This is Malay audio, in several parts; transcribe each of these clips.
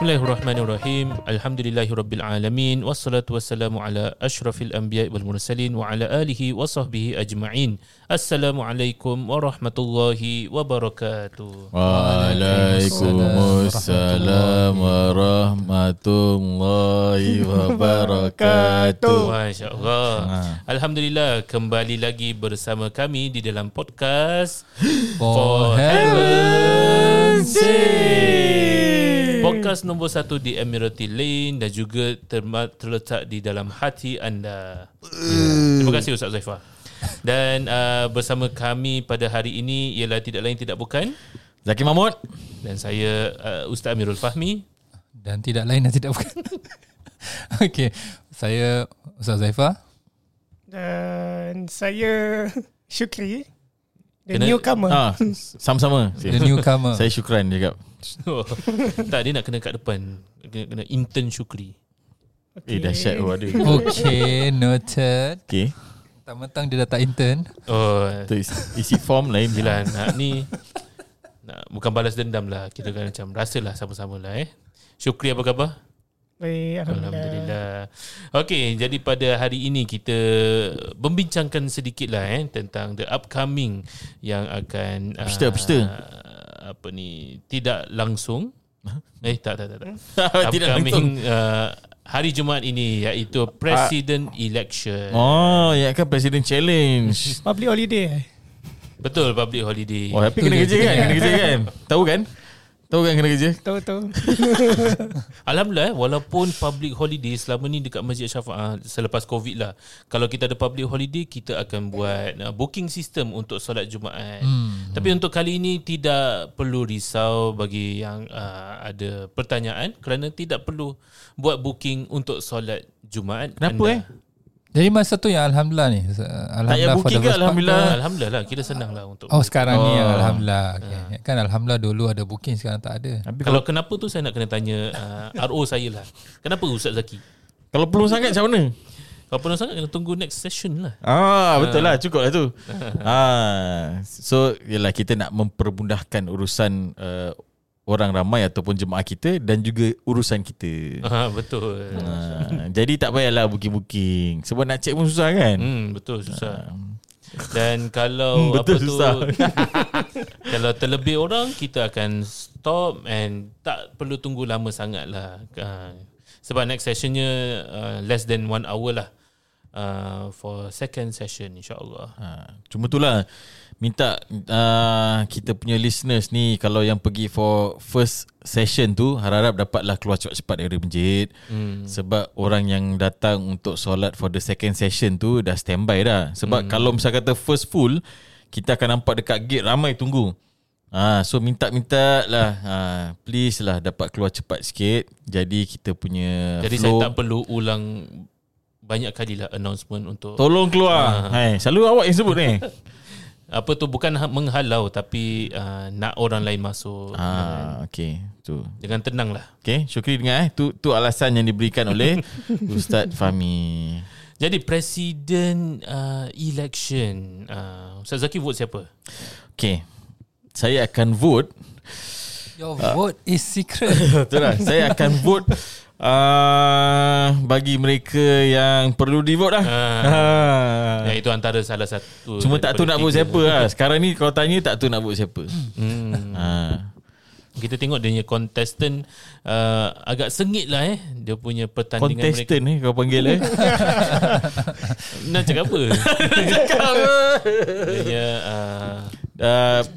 Bismillahirrahmanirrahim. Alhamdulillahirabbil alamin wassalatu wassalamu ala asyrafil anbiya'i wal mursalin wa ala alihi wa sahbihi ajma'in. Assalamualaikum warahmatullahi wabarakatuh. Waalaikumsalam warahmatullahi wabarakatuh. Masyaallah. Alhamdulillah, kembali lagi bersama kami di dalam podcast For Heaven's Sake. Podcast nombor 1 di Emirati Lane dan juga terletak di dalam hati anda. Terima kasih Ustaz Zaifah. Dan bersama kami pada hari ini ialah tidak lain tidak bukan Zaki Mahmud dan saya Ustaz Amirul Fahmi dan tidak lain dan tidak bukan okey, saya Ustaz Zaifah dan saya Syukri. The newcomer. Sama-sama. The newcomer. Saya Syukran cakap. Tak, dia nak kena kat depan. Kena intern Syukri. Okay. Dahsyat. Okay, noted. Okay. Mentang-mentang dia dah tak intern. Oh, isi form lain bila nak ni. Nak, bukan balas dendam lah. Kita kan macam rasalah sama-sama lah Syukri, apa khabar? Baik, Alhamdulillah. Okay, jadi pada hari ini kita membincangkan sedikit lah tentang the upcoming yang akan apa ni, tidak langsung. Upcoming hari Jumaat ini, iaitu President Election. Oh, yang akan President Challenge. Public holiday. Betul, public holiday. Oh, tapi kena kerja kan? Kena kerja kan? Tahu kan? Tahu kan kena kerja? Tahu. Alhamdulillah, walaupun public holiday selama ni dekat Masjid Assyafaah, selepas COVID lah, kalau kita ada public holiday, kita akan buat booking system untuk solat Jumaat. Tapi untuk kali ini tidak perlu risau bagi yang ada pertanyaan, kerana tidak perlu buat booking untuk solat Jumaat. Kenapa anda? Jadi masa tu yang Alhamdulillah ni, Alhamdulillah for the first part. Alhamdulillah lah, kita senang lah untuk sekarang ni Alhamdulillah. Okay. Kan Alhamdulillah dulu ada booking, sekarang tak ada. Kalau kenapa tu saya nak kena tanya RO saya lah. Kenapa Ustaz Zaki? Kalau perlu sangat macam mana? Kalau perlu sangat kena tunggu next session lah. Betul lah, cukup lah tu. So yelah, kita nak mempermudahkan urusan orang ramai ataupun jemaah kita dan juga urusan kita. Betul. Jadi tak payahlah booking-booking. Sebab nak cek pun susah kan? Betul, susah. Dan kalau kalau terlebih orang, kita akan stop and tak perlu tunggu lama sangat lah. Sebab next sessionnya less than 1 hour lah. For second session, insyaAllah. Cuma itulah, minta kita punya listeners ni, kalau yang pergi for first session tu, harap-harap dapatlah keluar cepat-cepat dari masjid. Sebab orang yang datang untuk solat for the second session tu dah standby dah. Sebab kalau misal kata first full, kita akan nampak dekat gate ramai tunggu. So minta-minta lah, please lah dapat keluar cepat sikit. Jadi kita punya flow. Saya tak perlu ulang banyak kali lah announcement untuk tolong keluar. Selalu awak yang sebut ni. Apa tu, bukan menghalau, tapi nak orang lain masuk. Okey, tu. Dengan tenang lah. Okey, Syukri dengar tu alasan yang diberikan oleh Ustaz Fahmi. Jadi Presiden Election, Ustaz Zaki vote siapa? Okey, saya akan vote. Your vote is secret. Betul lah, saya akan vote bagi mereka yang perlu di-vote lah. Ya, itu antara salah satu. Cuma tak tahu nak vote siapa lah. Sekarang ni kalau tanya tak tahu nak vote siapa. Kita tengok dia punya contestant agak sengit lah dia punya pertandingan contestant mereka. Contestant kau panggil nak cakap apa?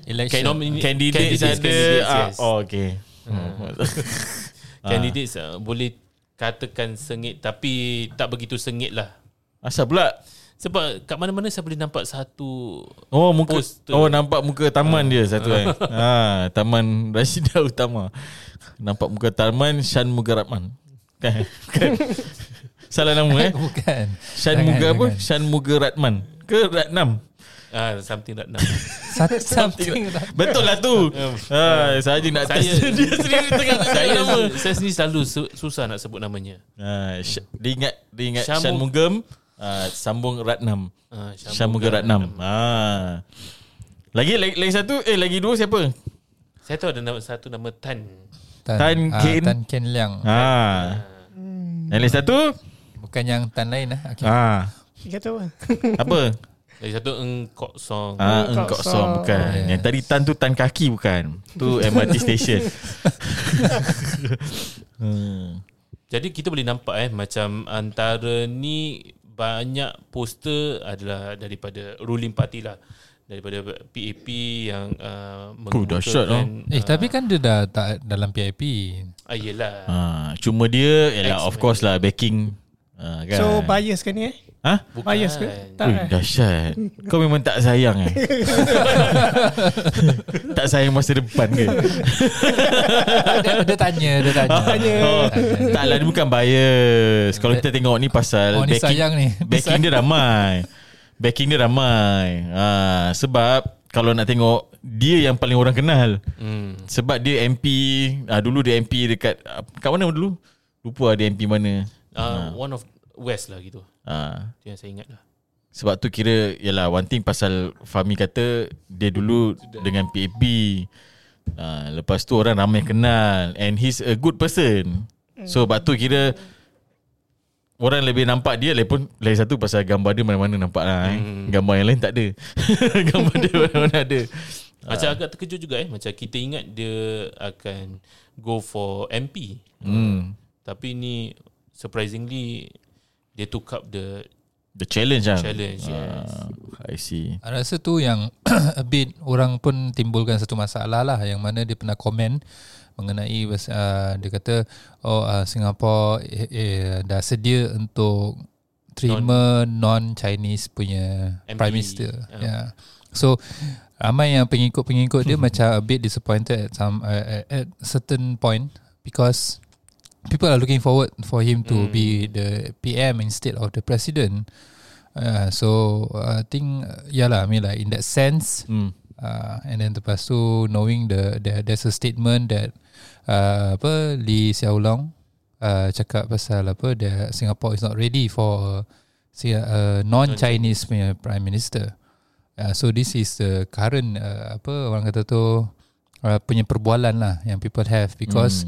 Dia punya candidates ada. Okay. Candidates boleh katakan sengit, tapi tak begitu sengit lah. Asal pula? Sebab kat mana-mana saya boleh nampak satu poster. Nampak muka Taman dia satu Taman Rashidah Utama. Nampak muka Tharman Shanmugaratnam. Bukan. Salah nama Bukan. Shanmugaratnam ke Ratnam? Something Ratnam. Something Ratnam. Betul lah tu. Sahaja nak tanya dia sendiri tengah saya nama. Saya sendiri selalu susah nak sebut namanya. Dia ingat Shanmugam, Shanmugaratnam. Shanmugaratnam. Lagi satu, lagi dua siapa? Saya tahu ada satu nama Tan Tan Ken Liang. Yang lain satu bukan yang Tan lain lah. Okay. Kata apa? Apa? Lagi satu Ng Kok Song. Ng Kok Song bukan. Yes. Yang tadi Tan tu Tan kaki bukan. Tu MRT station. Jadi kita boleh nampak macam antara ni banyak poster adalah daripada ruling party lah. Daripada PAP yang menggunakan tapi kan dia dah tak dalam PAP. Yelah. Cuma dia of course lah backing kan. So bias kan ni? Bukan. Bias ke? Tak. Dahsyat. Kau memang tak sayang tak sayang masa depan ke? Dia tanya. Tak lah, dia bukan bias. Kalau kita tengok ni pasal backing, sayang ni. Backing dia ramai. Sebab kalau nak tengok, dia yang paling orang kenal. Sebab dia MP. Dulu dia MP dekat kat mana dulu? Lupa dia MP mana. One of West lah gitu. Itu yang saya ingat lah. Sebab tu kira yalah, one thing pasal Fahmi kata dia dulu dengan PAP. Lepas tu orang ramai kenal, and he's a good person. So sebab tu kira orang lebih nampak dia. Lepun lagi satu pasal gambar dia mana-mana nampak lah. Gambar yang lain tak ada. Gambar dia mana-mana ada. Macam agak terkejut juga macam kita ingat dia akan go for MP. Tapi ni surprisingly dia took up the challenge. Yes. I see. I rasa tu yang a bit orang pun timbulkan satu masalah lah, yang mana dia pernah komen mengenai dia kata Singapore dah sedia untuk terima non-Chinese punya MP. Prime Minister. Yeah. So ramai yang pengikut-pengikut dia macam a bit disappointed at certain point, because people are looking forward for him to be the PM instead of the president. So I think yalah, I mean like in that sense. And then lepas tu knowing there's a statement that Li Xiaolong cakap pasal that Singapore is not ready for a non-Chinese punya prime minister. So this is the current orang kata tu punya perbualan lah yang people have, because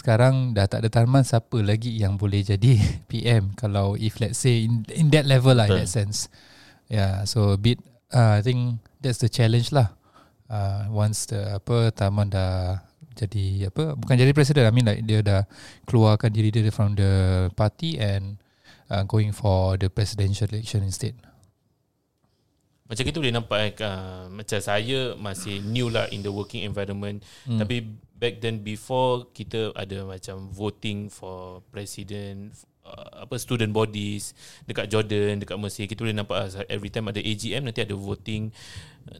sekarang dah tak ada Tharman, siapa lagi yang boleh jadi PM kalau if let's say in that level lah, in that sense. Yeah, so a bit I think that's the challenge lah. Once the Tharman dah jadi bukan jadi presiden, I mean like dia dah keluarkan diri dia from the party and going for the presidential election instead. Macam kita boleh nampak macam saya masih new lah in the working environment. Tapi back then before kita ada macam voting for president, student bodies dekat Jordan, dekat Mesir, kita boleh nampak every time ada AGM nanti ada voting.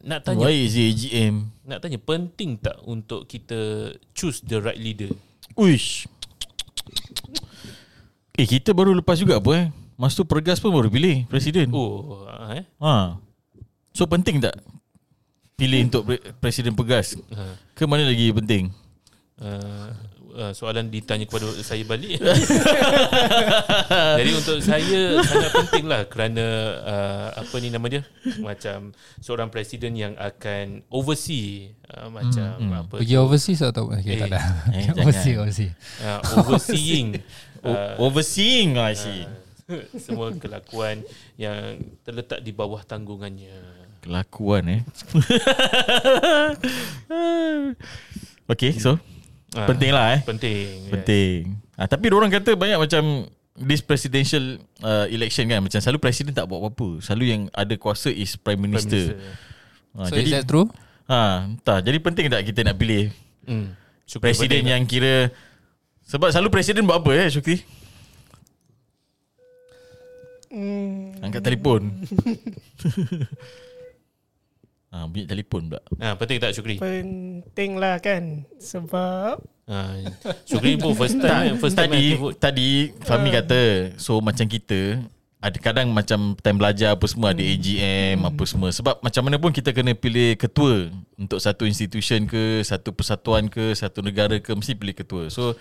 Nak tanya, why is it AGM? Nak tanya, penting tak untuk kita choose the right leader? Uish. Kita baru lepas juga masa tu Pergas pun baru pilih presiden. So penting tak pilih untuk Presiden Pergas? Ke mana lagi penting? Soalan ditanya kepada saya balik. Jadi untuk saya sangat penting lah, kerana macam seorang presiden yang akan oversee pergi overseas atau tak ada? Overseeing I see. Semua kelakuan yang terletak di bawah tanggungannya. Kelakuan Okay, so penting lah Penting. Tapi orang kata banyak macam this presidential election kan, macam selalu presiden tak buat apa-apa, selalu yang ada kuasa is prime minister. So jadi, is that true? Entah. Jadi penting tak kita nak pilih presiden yang kira, sebab selalu presiden buat apa Syukri? Angkat telefon. Bunyi telefon pula. Penting tak Syukri? Penting lah kan, sebab Syukri pun first time tadi Fahmi kata, so macam kita ada kadang macam time belajar apa semua ada AGM apa semua, sebab macam mana pun kita kena pilih ketua untuk satu institution ke, satu persatuan ke, satu negara ke, mesti pilih ketua. So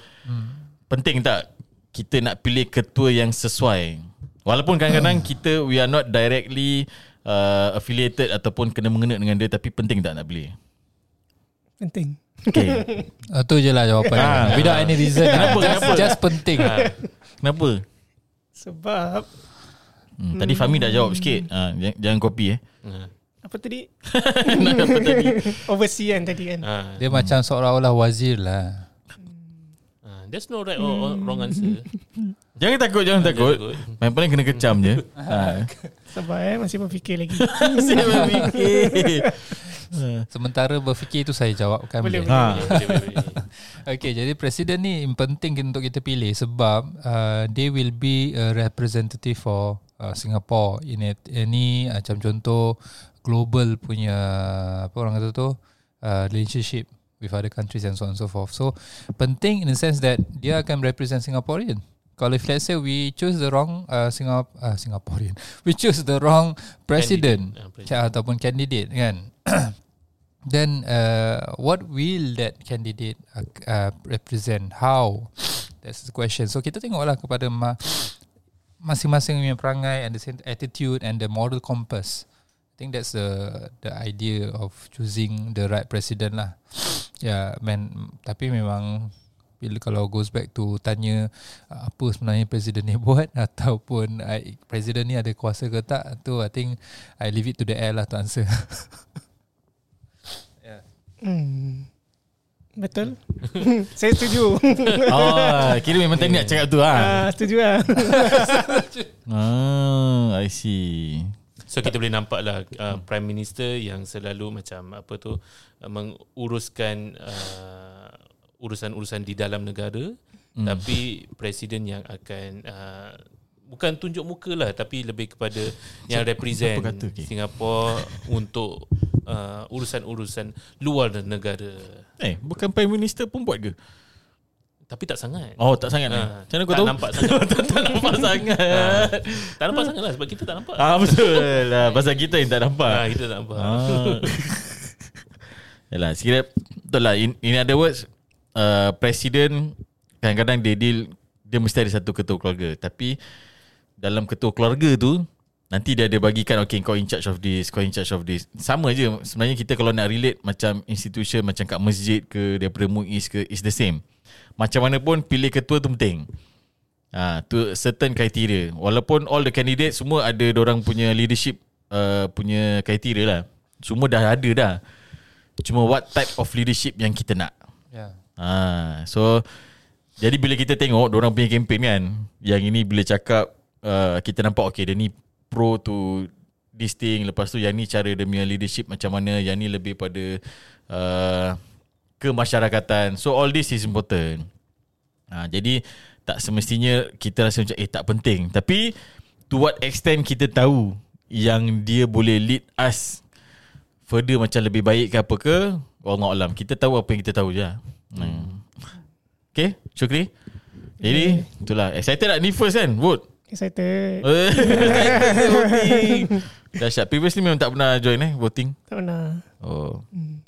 penting tak kita nak pilih ketua yang sesuai? Walaupun kadang-kadang kita we are not directly affiliated ataupun kena mengena dengan dia, tapi penting tak nak beli? Penting. Okay. Itu je lah jawapan. Without any reason. Just penting. Kenapa? Sebab tadi Fahmi dah jawab sikit. Jangan copy Apa tadi? Oversee kan tadi kan. Dia macam seolah-olah wazir lah. There's no right or wrong answer. Jangan takut, jangan takut. Main paling kena kecam je. Sebab masih berfikir lagi. Masih berfikir. Sementara berfikir itu saya jawabkan. Boleh. Okay, jadi presiden ni penting untuk kita pilih sebab they will be a representative for Singapore in it. Ini macam contoh global punya apa orang kata tu relationship with other countries and so on and so forth. So penting in the sense that dia akan represent Singaporean. Kalau let's say we choose the wrong Singaporean, we choose the wrong president. Ataupun candidate kan, then what will that candidate represent? How? That's the question. So kita tengoklah kepada masing-masing punya perangai and the attitude and the moral compass. I think that's the idea of choosing the right president lah. Tapi memang bila kalau goes back to tanya apa sebenarnya presiden ni buat ataupun presiden ni ada kuasa ke tak, tu I think I leave it to the air lah to answer. Betul. Saya setuju. Kira memang tadi nak cakap tu lah. Setuju lah. I see. So kita boleh nampak lah Prime Minister yang selalu macam apa tu menguruskan urusan-urusan di dalam negara, tapi presiden yang akan bukan tunjuk muka lah, tapi lebih kepada yang represent Singapore untuk urusan-urusan luar negara. Bukan Prime Minister pun buat ke? Tapi tak sangat. Tak sangat. Macam mana kau tahu? Nampak sangat. Tak nampak sangat. Tak nampak sangat lah sebab kita tak nampak. Betul lah. Pasal kita yang tak nampak. Kita tak nampak. Yalah, sekiranya betul lah. In other words, presiden kadang-kadang dia mesti ada satu ketua keluarga. Tapi dalam ketua keluarga tu, nanti dia ada bagikan, okay, kau in charge of this, kau in charge of this. Sama je. Sebenarnya kita kalau nak relate macam institution, macam kat masjid ke, daripada MUIS ke, it's the same. Macam mana pun pilih ketua tu penting. Tu certain criteria. Walaupun all the candidate semua ada dorang punya leadership punya criteria lah. Semua dah ada dah. Cuma what type of leadership yang kita nak. So jadi bila kita tengok dorang punya campaign kan, yang ini bila cakap kita nampak okay dia ni pro to this thing. Lepas tu yang ni cara dia punya leadership macam mana, yang ni lebih pada kemasyarakatan. So all this is important. Jadi tak semestinya kita rasa macam tak penting. Tapi to what extent kita tahu yang dia boleh lead us further macam lebih baik ke apa ke, wallahu alam. Kita tahu apa yang kita tahu je. Okay, Syukri. Jadi itulah. Excited tak ni first kan vote? Excited. Dahsyat. Previously memang tak pernah join voting? Tak pernah.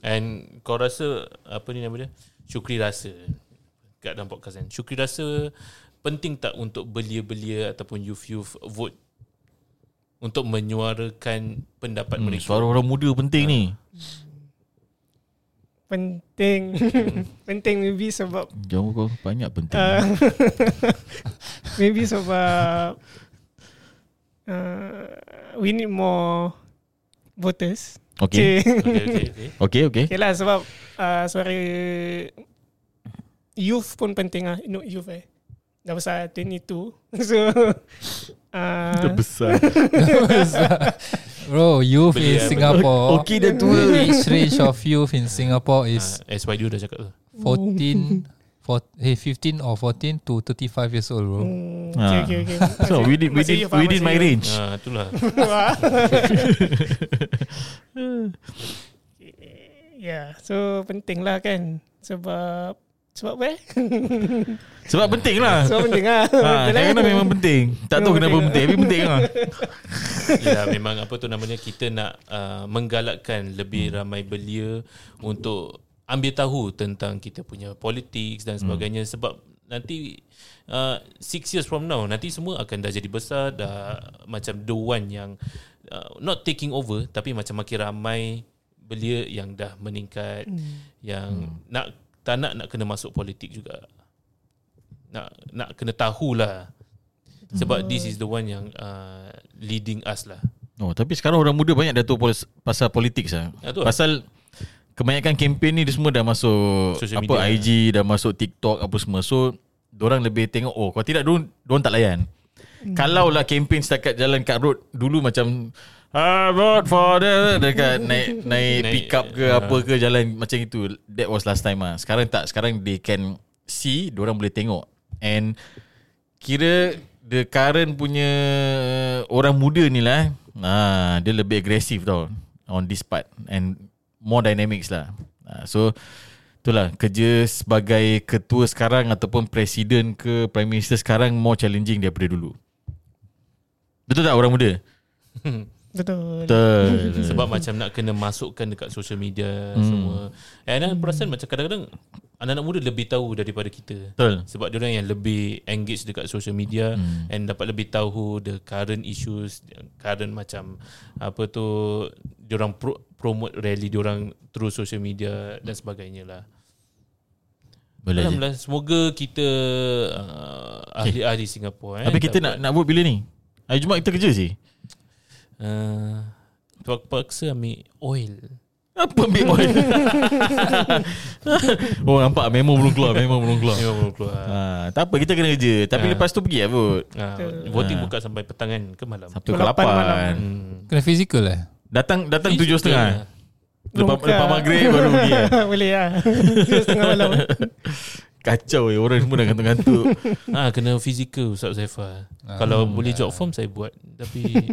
And kau rasa apa ni nama dia? Syukri rasa kat dalam podcast kan, Syukri rasa penting tak untuk belia-belia ataupun youth vote untuk menyuarakan pendapat mereka? Suara orang muda penting ni. Penting. Penting maybe sebab jauh kau banyak penting. Maybe sebab we need more voters. Okay. Okay lah, sebab suara youth pun penting lah. No youth dah besar 22. So dah besar. Bro, youth in Singapore, okay dah tua. The age range of youth in Singapore is YDU dah cakap tu 15 or 14 to 35 years old bro. Okay. So within my range. Itulah. So penting lah kan. Sebab penting lah. Sebab penting lah. Kena memang penting. Tak tahu kenapa penting, tapi penting lah. Memang apa tu namanya, kita nak menggalakkan lebih ramai belia untuk ambil tahu tentang kita punya politik dan sebagainya. Sebab nanti 6 years from now, nanti semua akan dah jadi besar, dah macam the one yang not taking over, tapi macam makin ramai belia yang dah meningkat, yang nak tak nak nak kena masuk politik juga. Nak kena tahulah. Sebab this is the one yang leading us lah. Oh, tapi sekarang orang muda banyak dah tahu pasal politik lah. Pasal kebanyakan kempen ni dia semua dah masuk social media, IG, dah masuk TikTok apa semua. So diorang lebih tengok, oh kalau tidak diorang tak layan. Kalau lah kempen setakat jalan kat road dulu macam road for the dekat naik pick up ke apa ke jalan macam itu. That was last time lah. Sekarang tak, sekarang they can see, diorang boleh tengok. And kira the current punya orang muda ni lah, dia lebih agresif tau on this part and more dynamics lah. So itulah kerja sebagai ketua sekarang ataupun presiden ke prime minister sekarang more challenging daripada dulu. Betul tak orang muda? Betul. Sebab macam nak kena masukkan dekat social media semua. And I perasan macam kadang-kadang anak-anak muda lebih tahu daripada kita. Betul. Sebab diorang yang lebih engage dekat social media and dapat lebih tahu the current issues, current macam apa tu, diorang promote rally diorang through social media dan sebagainya lah. Alhamdulillah, semoga kita ahli-ahli Singapura. Tapi kita nak vote bila ni? Hari Jumaat kita kerja sih. Paksa ambil oil. Apa ambil oil? Oh, nampak memo belum keluar. Tak apa, kita kena kerja. Tapi lepas tu pergi lah vote. Voting buka sampai petang kan, ke malam? Sabtu ke 8. Kena fizikal lah. Datang 7.30. Lepas maghrib baru pergi lah. Boleh lah. 7.30 malam. Kacau orang semua dah gantung-gantung. Kena fizikal Ustaz Zaifah. Kalau boleh jog form saya buat, tapi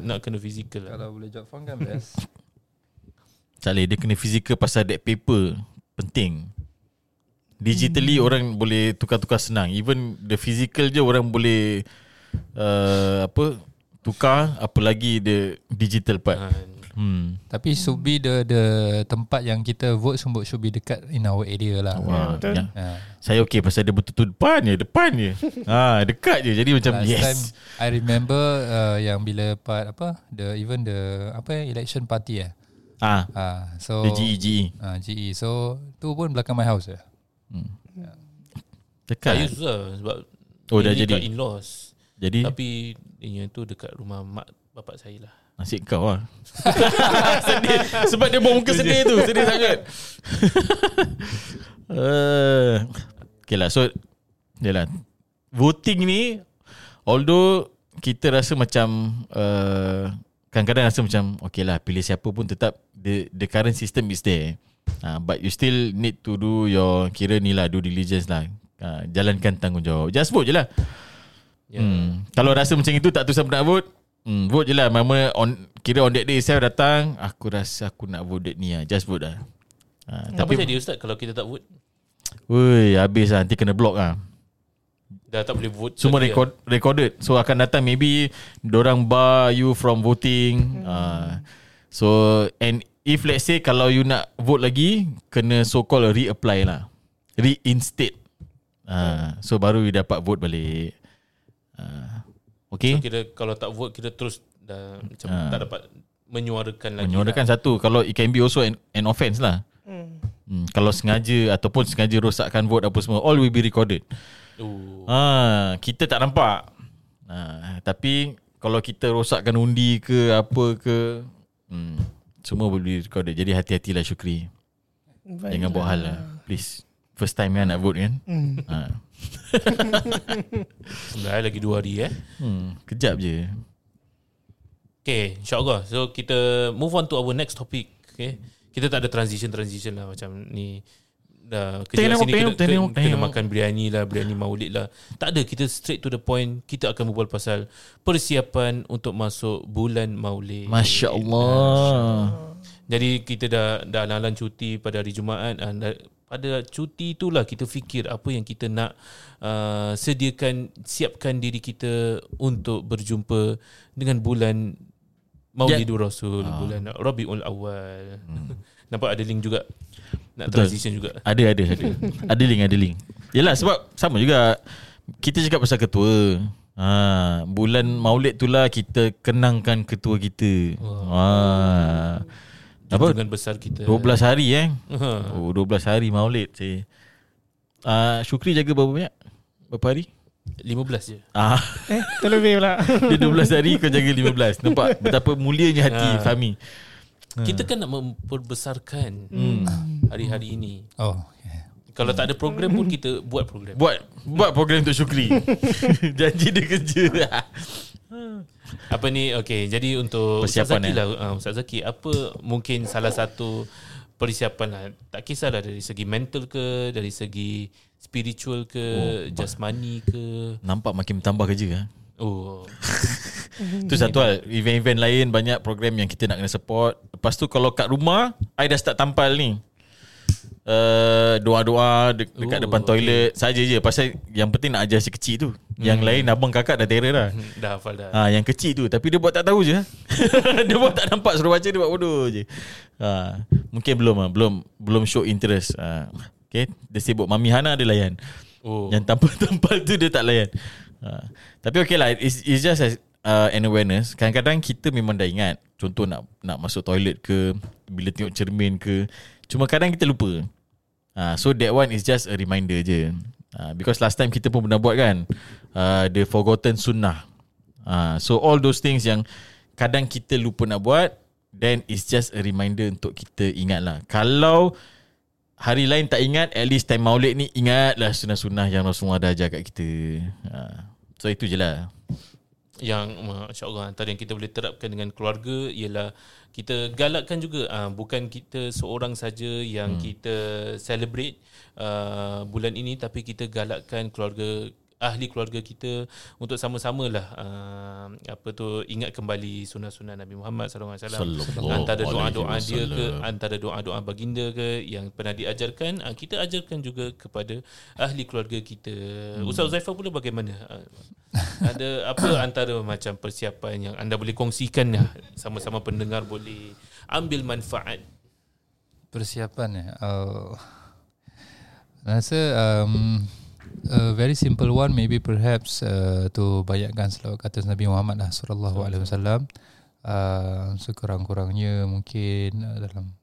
nak kena fizikal lah. Kalau boleh jog form kan best. Salih dia kena fizikal pasal that paper penting. Digitally orang boleh tukar-tukar senang. Even the physical je orang boleh tukar, apalagi the digital part. Tapi should be the tempat yang kita vote should be dekat in our area lah. Saya okay pasal dia betul-betul depan je. Dekat je. Jadi macam last time, I remember yang bila part election party so the GE. So tu pun belakang my house je. Dekat saya susah sebab dah jadi in-laws. Jadi tapi itu dekat rumah mak bapak saya lah. Asyik kau lah. Sedih. Sebab dia buang muka sedih tu. Sedih sangat. Okay lah. So yalah, voting ni, although kita rasa macam kadang-kadang rasa macam okay lah, pilih siapa pun tetap the current system is there. But you still need to do your due diligence lah. Jalankan tanggungjawab. Just vote je lah. Kalau rasa macam itu tak terus nak vote, vote je lah. Memang on that day saya datang, aku rasa aku nak vote ni lah. Just vote lah. Tapi jadi Ustaz kalau kita tak vote? Woi, habis lah. Nanti kena block lah. Dah tak boleh vote. Semua recorded. So akan datang maybe dorang bar you from voting. So and if let's say kalau you nak vote lagi, kena so called reapply lah, reinstate. So baru you dapat vote balik. Okay. So kira kalau tak vote, kita terus dah macam tak dapat menyuarakan lah. Satu, kalau it can be also an offence lah. Kalau sengaja ataupun sengaja rosakkan vote apa semua, all will be recorded. Kita tak nampak. Tapi kalau kita rosakkan undi ke apa ke, semua boleh recorded. Jadi hati-hatilah Syukri. Baiklah. Jangan buat hal lah, please. First time kan nak vote kan. Sebenarnya lagi 2 hari kejap je. Okay, insyaAllah. So kita move on to our next topic. Okay, kita tak ada transition lah macam ni. Kerja sini kena makan biryani lah, biryani maulid lah. Tak ada, kita straight to the point. Kita akan berbual pasal persiapan untuk masuk bulan maulid. Masya Allah. Jadi kita dah lalang cuti pada hari Jumaat. Pada cuti itulah kita fikir apa yang kita nak siapkan diri kita untuk berjumpa dengan bulan Maulidul Rasul, bulan Rabi'ul Awal. Nampak ada link juga. Nak transition juga. Ada. Ada link. Yalah, sebab sama juga. Kita cakap pasal ketua. Bulan Maulid itulah kita kenangkan ketua kita. Junjungan besar kita 12 hari Oh, 12 hari maulid. Syukri jaga berapa banyak? Berapa hari? 15 je. Terlebih pula. Dia 12 hari kau jaga 15. Nampak betapa mulianya hati Fahmi. Kita kan nak memperbesarkan hari-hari ini. Kalau tak ada program pun kita buat program. Buat program untuk Syukri. Janji dia kerja. Apa ni? Okey, jadi untuk persiapan Ustaz Zaki lah. Ustaz Zaki, apa mungkin salah satu persiapan lah, tak kisahlah dari segi mental ke, dari segi spiritual ke, jasmani ke. Nampak makin bertambah kerja. Oh. Tu satu hal. Event-event lain banyak program yang kita nak kena support. Lepas tu kalau kat rumah I dah start tampal ni doa-doa dekat depan toilet saja je. Pasal yang penting nak ajar si kecil tu. Yang lain abang kakak dah terror dah. Dah hafal dah. Yang kecil tu, tapi dia buat tak tahu je. Dia buat tak nampak, suruh baca dia buat bodoh je. Mungkin belum show interest. Okay, dia sibuk. Mami Hana dia layan. Yang tampal-tampal tu dia tak layan. Tapi okay lah, it's just an awareness. Kadang-kadang kita memang dah ingat. Contoh nak masuk toilet ke, bila tengok cermin ke. Cuma kadang kita lupa. So that one is just a reminder je. Because last time kita pun pernah buat kan, the forgotten sunnah. So all those things yang kadang kita lupa nak buat, then it's just a reminder untuk kita ingat lah. Kalau hari lain tak ingat, at least time maulid ni ingatlah sunnah-sunnah yang Rasulullah dah ajar kat kita. So itu je lah. Yang insyaAllah antara yang kita boleh terapkan dengan keluarga ialah kita galakkan juga. Bukan kita seorang saja yang kita celebrate bulan ini, tapi kita galakkan keluarga, ahli keluarga kita untuk sama-samalah ingat kembali sunnah-sunnah Nabi Muhammad sallallahu alaihi wasallam. Antara doa-doa dia ke, antara doa-doa baginda ke yang pernah diajarkan, kita ajarkan juga kepada ahli keluarga kita. Ustaz Zaifah pula bagaimana? Ada apa antara macam persiapan yang anda boleh kongsikan sama-sama pendengar boleh ambil manfaat? Persiapan rasa a very simple one, maybe perhaps to banyakkan selawat atas Nabi Muhammad lah, sallallahu alaihi wasallam. Sekurang-kurangnya mungkin dalam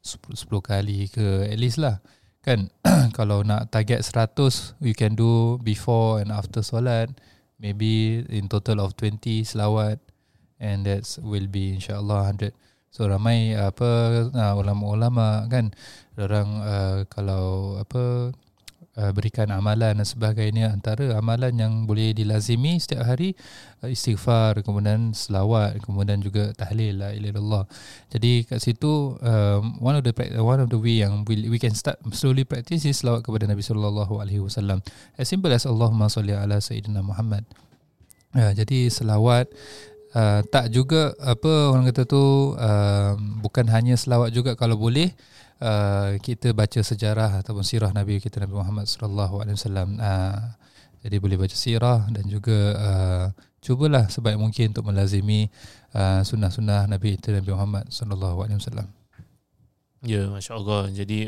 10 kali ke at least lah kan. Kalau nak target 100, you can do before and after solat, maybe in total of 20 selawat, and that will be insyaallah 100. So ramai ulama-ulama kan, orang kalau berikan amalan dan sebagainya. Antara amalan yang boleh dilazimi setiap hari, istighfar, kemudian selawat, kemudian juga tahlil la ilaha illallah. Jadi kat situ one of the way yang we can start slowly practice is selawat kepada Nabi sallallahu alaihi wasallam. As simple as Allahumma salli ala sayyidina Muhammad. Jadi selawat tak juga orang kata tu bukan hanya selawat juga. Kalau boleh kita baca sejarah ataupun sirah Nabi Muhammad sallallahu alaihi wasallam. Jadi boleh baca sirah dan juga cubalah sebaik mungkin untuk melazimi sunnah-sunnah Nabi Muhammad sallallahu alaihi wasallam. Ya, masya-Allah. Jadi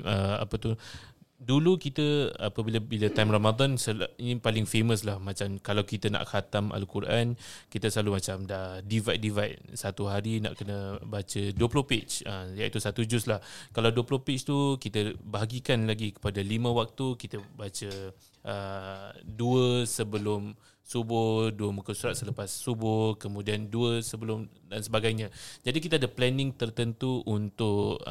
dulu kita apabila time Ramadan ini paling famous lah, macam kalau kita nak khatam Al-Quran, kita selalu macam dah divide satu hari nak kena baca 20 page iaitu satu juz lah. Kalau 20 page tu kita bahagikan lagi kepada 5 waktu, kita baca 2 sebelum subuh, 2 muka surat selepas subuh, kemudian 2 sebelum dan sebagainya. Jadi kita ada planning tertentu untuk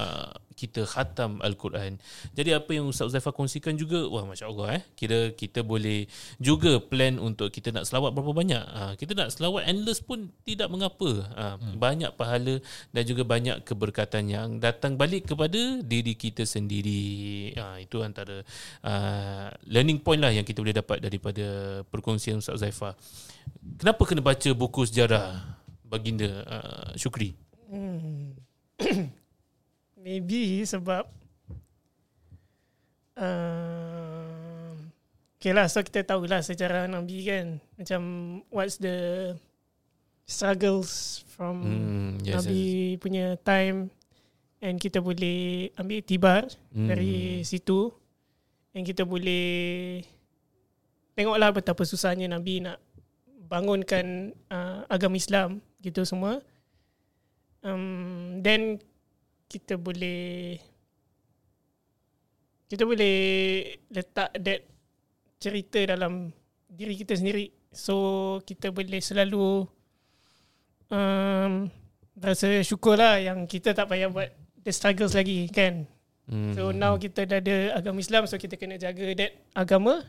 kita khatam Al-Quran. Jadi apa yang Ustaz Zaifah kongsikan juga, wah masya-Allah kira kita boleh juga plan untuk kita nak selawat berapa banyak. Kita nak selawat endless pun tidak mengapa. Banyak pahala dan juga banyak keberkatan yang datang balik kepada diri kita sendiri. Itu antara learning point lah yang kita boleh dapat daripada perkongsian Ustaz Zaifah. Kenapa kena baca buku sejarah baginda Syukri? Maybe sebab okay lah, so kita tahulah sejarah Nabi kan, macam what's the struggles from Nabi punya time, and kita boleh ambil iktibar dari situ, and kita boleh tengoklah betapa susahnya Nabi nak bangunkan agama Islam gitu semua. Then kita boleh letak that cerita dalam diri kita sendiri. So kita boleh selalu rasa syukur lah yang kita tak payah buat the struggles lagi kan. So now kita dah ada agama Islam, so kita kena jaga that agama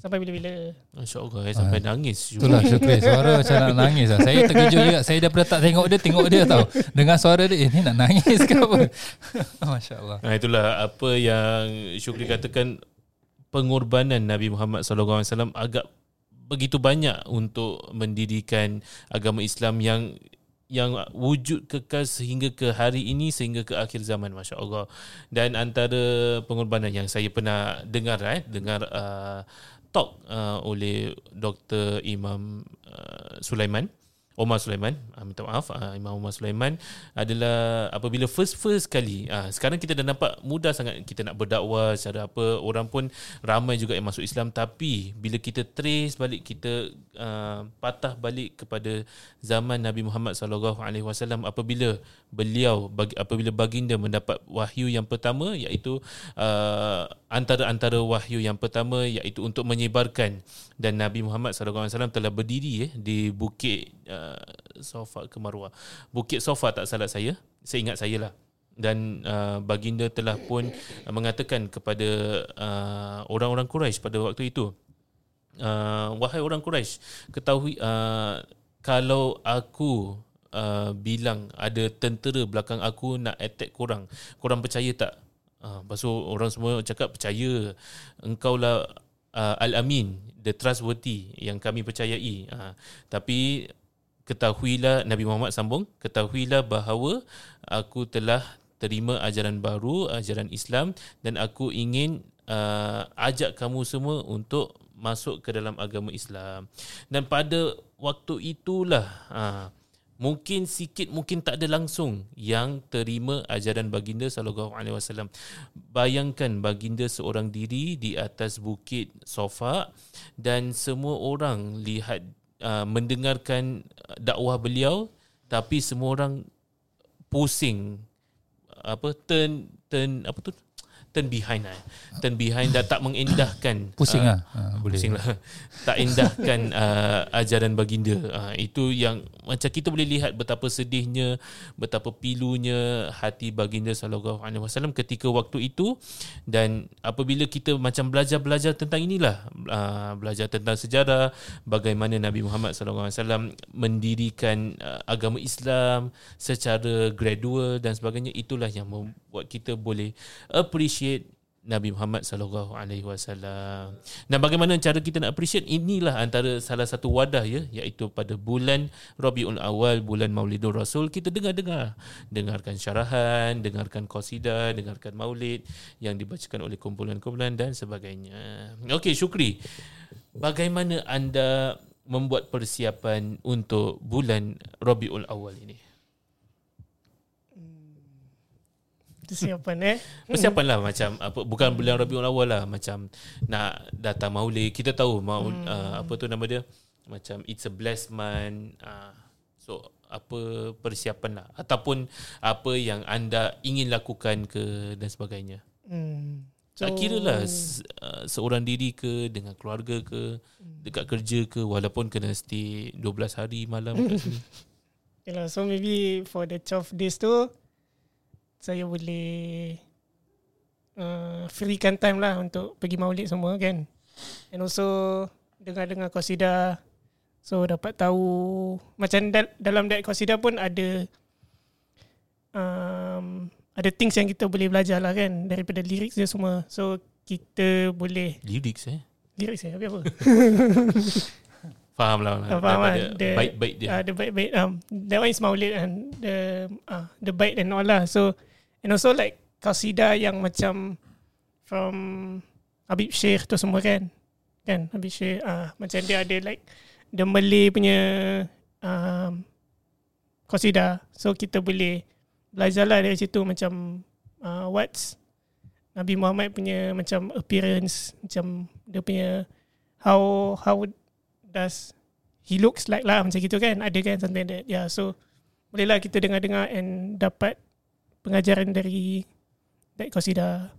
sampai bila-bila. InsyaAllah sampai nangis. Itulah Syukri. Suara macam nak nangis lah. Saya terkejut juga. Saya daripada tak tengok dia tau. Dengar suara dia, ni nak nangis ke apa. MasyaAllah. Nah, itulah apa yang Syukri katakan, pengorbanan Nabi Muhammad SAW agak begitu banyak untuk mendirikan agama Islam yang wujud kekal sehingga ke hari ini, sehingga ke akhir zaman, MasyaAllah. Dan antara pengorbanan yang saya pernah dengar talk oleh Dr. Imam Imam Omar Sulaiman adalah apabila first kali, sekarang kita dah nampak mudah sangat kita nak berdakwah secara apa, orang pun ramai juga yang masuk Islam, tapi bila kita trace balik, kita patah balik kepada zaman Nabi Muhammad SAW, apabila baginda mendapat wahyu yang pertama, iaitu antara wahyu yang pertama iaitu untuk menyebarkan, dan Nabi Muhammad SAW telah berdiri di Bukit Sofa ke Marwah. Bukit Sofa tak salah saya ingat. Dan baginda telah pun mengatakan kepada orang-orang Quraisy pada waktu itu, wahai orang Quraisy, ketahui kalau aku bilang ada tentera belakang aku nak attack korang percaya tak? Lepas tu orang semua cakap percaya, engkaulah Al-Amin, the trustworthy yang kami percayai. Tapi ketahuilah, Nabi Muhammad sambung, ketahuilah bahawa aku telah terima ajaran baru, ajaran Islam, dan aku ingin ajak kamu semua untuk masuk ke dalam agama Islam. Dan pada waktu itulah, mungkin sikit, mungkin tak ada langsung yang terima ajaran baginda SAW. Bayangkan baginda seorang diri di atas Bukit Sofa, dan semua orang lihat, mendengarkan dakwah beliau, tapi semua orang pusing, turn behind dan tak mengendahkan, tak endahkan ajaran baginda. Itu yang macam kita boleh lihat betapa sedihnya, betapa pilunya hati baginda SAW ketika waktu itu. Dan apabila kita macam belajar tentang inilah, belajar tentang sejarah bagaimana Nabi Muhammad SAW mendirikan agama Islam secara gradual dan sebagainya, itulah yang membuat kita boleh appreciate Nabi Muhammad SAW. Dan bagaimana cara kita nak appreciate? Inilah antara salah satu wadah ya, iaitu pada bulan Rabi'ul Awal, bulan Maulidul Rasul, kita dengarkan syarahan, dengarkan qasidah, dengarkan maulid yang dibacakan oleh kumpulan-kumpulan dan sebagainya. Okey Syukri, bagaimana anda membuat persiapan untuk bulan Rabi'ul Awal ini? Persiapan lah macam apa, bukan bulan Rabiul Awal lah, macam nak datang maulid. Kita tahu apa tu nama dia, macam it's a blessed month. So apa persiapan lah, ataupun apa yang anda ingin lakukan ke dan sebagainya. So, tak kiralah seorang diri ke, dengan keluarga ke, dekat kerja ke, walaupun kena stay 12 hari malam kat sini. Yalah, so maybe for the 12 days tu saya boleh freekan time lah untuk pergi maulid semua kan. And also dengar-dengar qasidah. So dapat tahu macam dalam that qasidah pun ada things yang kita boleh belajar lah kan, daripada lyrics dia semua. So kita boleh Lyrics habis apa? Faham lah. The baik-baik dia. The baik-baik. That one is maulid and the baik and all lah. So, and also like qasidah yang macam from Habib Sheikh tu semua kan Habib Sheikh, macam dia ada like the Malay punya qasidah. So kita boleh belajar lah dari situ, macam what's Nabi Muhammad punya macam appearance, macam dia punya how does he looks like lah, macam gitu kan, ada kan something like that. Yeah, so bolehlah kita dengar-dengar and dapat pengajaran dari Daik Qasidah.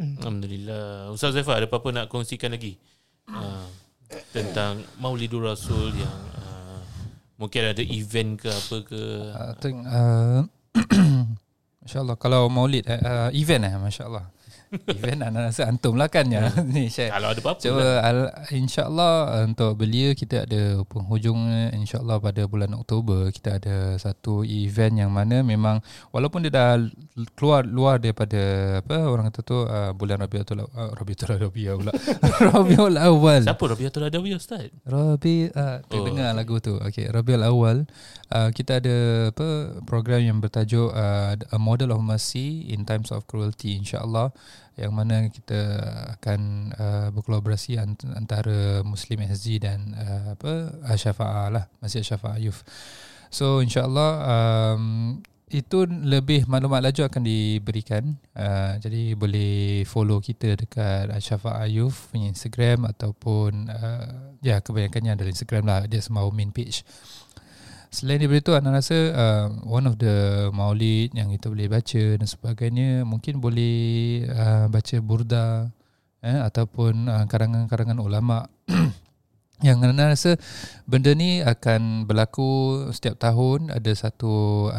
Alhamdulillah. Ustaz Zaifah, ada apa-apa nak kongsikan lagi tentang Maulidul Rasul yang mungkin ada event ke apa ke? Masya-Allah, kalau maulid event masya-Allah. Event anak rasa antum lah kan ya. Ni Syekh. Kalau ada apa-apa. Cuba insya-Allah untuk belia kita ada penghujung insya-Allah pada bulan Oktober kita ada satu event yang mana memang walaupun dia dah keluar luar daripada apa orang kata tu bulan Rabi'ul Awal. Siapa Rabi'ul Awal Ustaz? Dengar lagu tu. Okey, Rabi'ul Awal kita ada apa program yang bertajuk A Model of Mercy in Times of Cruelty insya-Allah, yang mana kita akan berkolaborasi antara Muslim HZ dan Assyafaah lah, Masjid Assyafaah Youth. So insyaAllah itu lebih maklumat laju akan diberikan, jadi boleh follow kita dekat Assyafaah Youth punya Instagram ataupun ya kebanyakannya ada Instagram lah, dia semua main page. Selain daripada itu, anak rasa one of the maulid yang kita boleh baca dan sebagainya, mungkin boleh baca burda ataupun karangan-karangan ulama yang anak rasa benda ni akan berlaku setiap tahun. Ada satu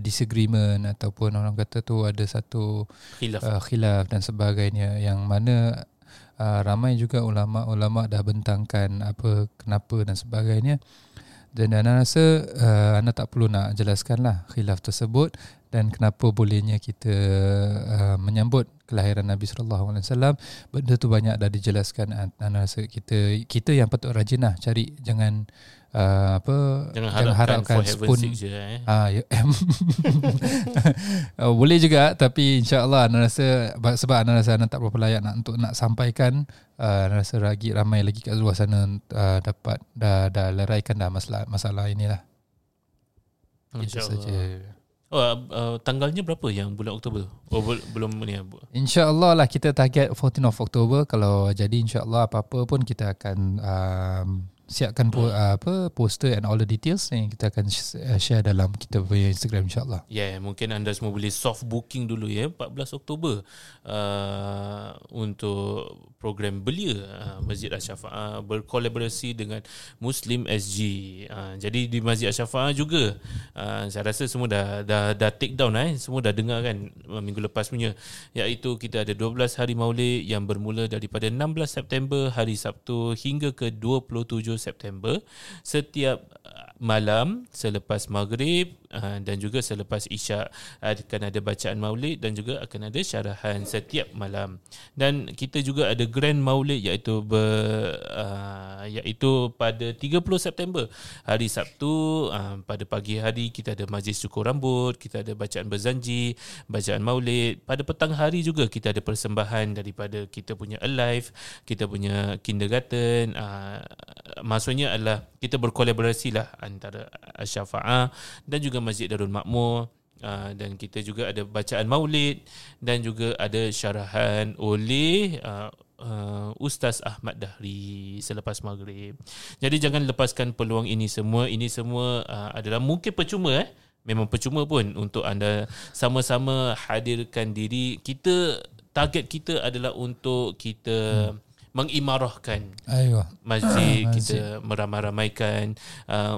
disagreement ataupun orang kata tu ada satu khilaf dan sebagainya, yang mana ramai juga ulama-ulama dah bentangkan apa kenapa dan sebagainya. Dan Ana rasa Ana tak perlu nak jelaskanlah khilaf tersebut dan kenapa bolehnya kita menyambut kelahiran Nabi SAW. Benda tu banyak dah dijelaskan. Ana rasa kita yang patut rajinlah cari, jangan jangan harapkan spoon boleh juga, tapi insya-Allah Ana rasa sebab Ana rasa Ana tak berapa layak nak sampaikan. Ana rasa ramai lagi kat luar sana dapat dah leraikan dah masalah inilah. Insya-Allah. Tanggalnya berapa yang bulan Oktober? Belum ni. InsyaAllah lah kita target 14 of Oktober. Kalau jadi insyaAllah apa-apa pun kita akan siapkan poster and all the details yang kita akan share dalam kita punya Instagram insyaAllah. Yeah, mungkin anda semua boleh soft booking dulu ya, 14 Oktober untuk program belia Masjid Assyafaah berkolaborasi dengan Muslim SG. Jadi di Masjid Assyafaah juga saya rasa semua dah take down semua dah dengar kan minggu lepas punya, iaitu kita ada 12 hari maulid yang bermula daripada 16 September hari Sabtu hingga ke 27 September, setiap malam selepas maghrib dan juga selepas isyak akan ada bacaan maulid dan juga akan ada syarahan setiap malam. Dan kita juga ada grand maulid iaitu pada 30 September hari Sabtu, pada pagi hari kita ada majlis cukur rambut, kita ada bacaan berzanji, bacaan maulid. Pada petang hari juga kita ada persembahan daripada kita punya Alive, kita punya kindergarten. Maksudnya adalah kita berkolaborasi lah antara Assyafaah dan juga Masjid Darul Makmur, dan kita juga ada bacaan maulid dan juga ada syarahan oleh Ustaz Ahmad Dahri selepas maghrib. Jadi jangan lepaskan peluang ini semua. Ini semua adalah mungkin percuma memang percuma pun untuk anda sama-sama hadirkan diri. Kita target kita adalah untuk kita mengimarahkan masjid, kita meramai-ramaikan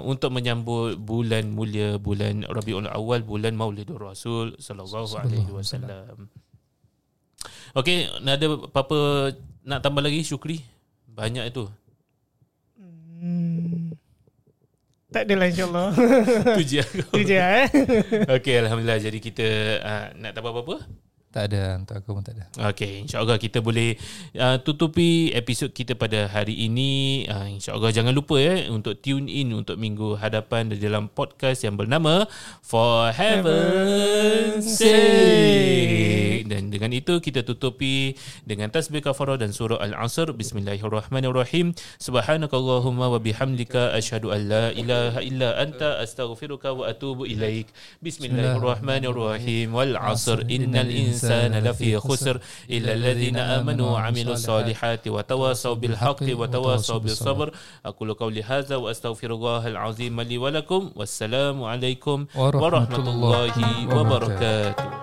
untuk menyambut bulan mulia, bulan Rabiul Awal, bulan Maulidul Rasul sallallahu alaihi wasallam. Okey, ada apa-apa nak tambah lagi Syukri? Banyak itu. Tak adalah insyaAllah. Itu je Okey, Alhamdulillah. Jadi kita nak tambah apa-apa? Tak ada, untuk aku pun tak ada. Okey, insya-Allah kita boleh tutupi episod kita pada hari ini. Insya-Allah jangan lupa untuk tune in untuk minggu hadapan di dalam podcast yang bernama For Heaven's Sake. Dan dengan Dengan itu kita tutupi dengan tasbih kafarah dan surah Al-Asr. Bismillahirrahmanirrahim. Subhanakallahumma wa bihamdika asyhadu an la ilaha illa anta astaghfiruka wa atubu ilaik. Bismillahirrahmanirrahim. Wal 'asr innal insana lafi khusr illa alladhina amanu wa 'amilus solihati wa tawasaw bil haqqi wa tawasaw bis sabr. Aqulu qawli hadza wa astaghfirullahal 'azim li wa lakum. Wassalamu alaikum warahmatullahi wabarakatuh.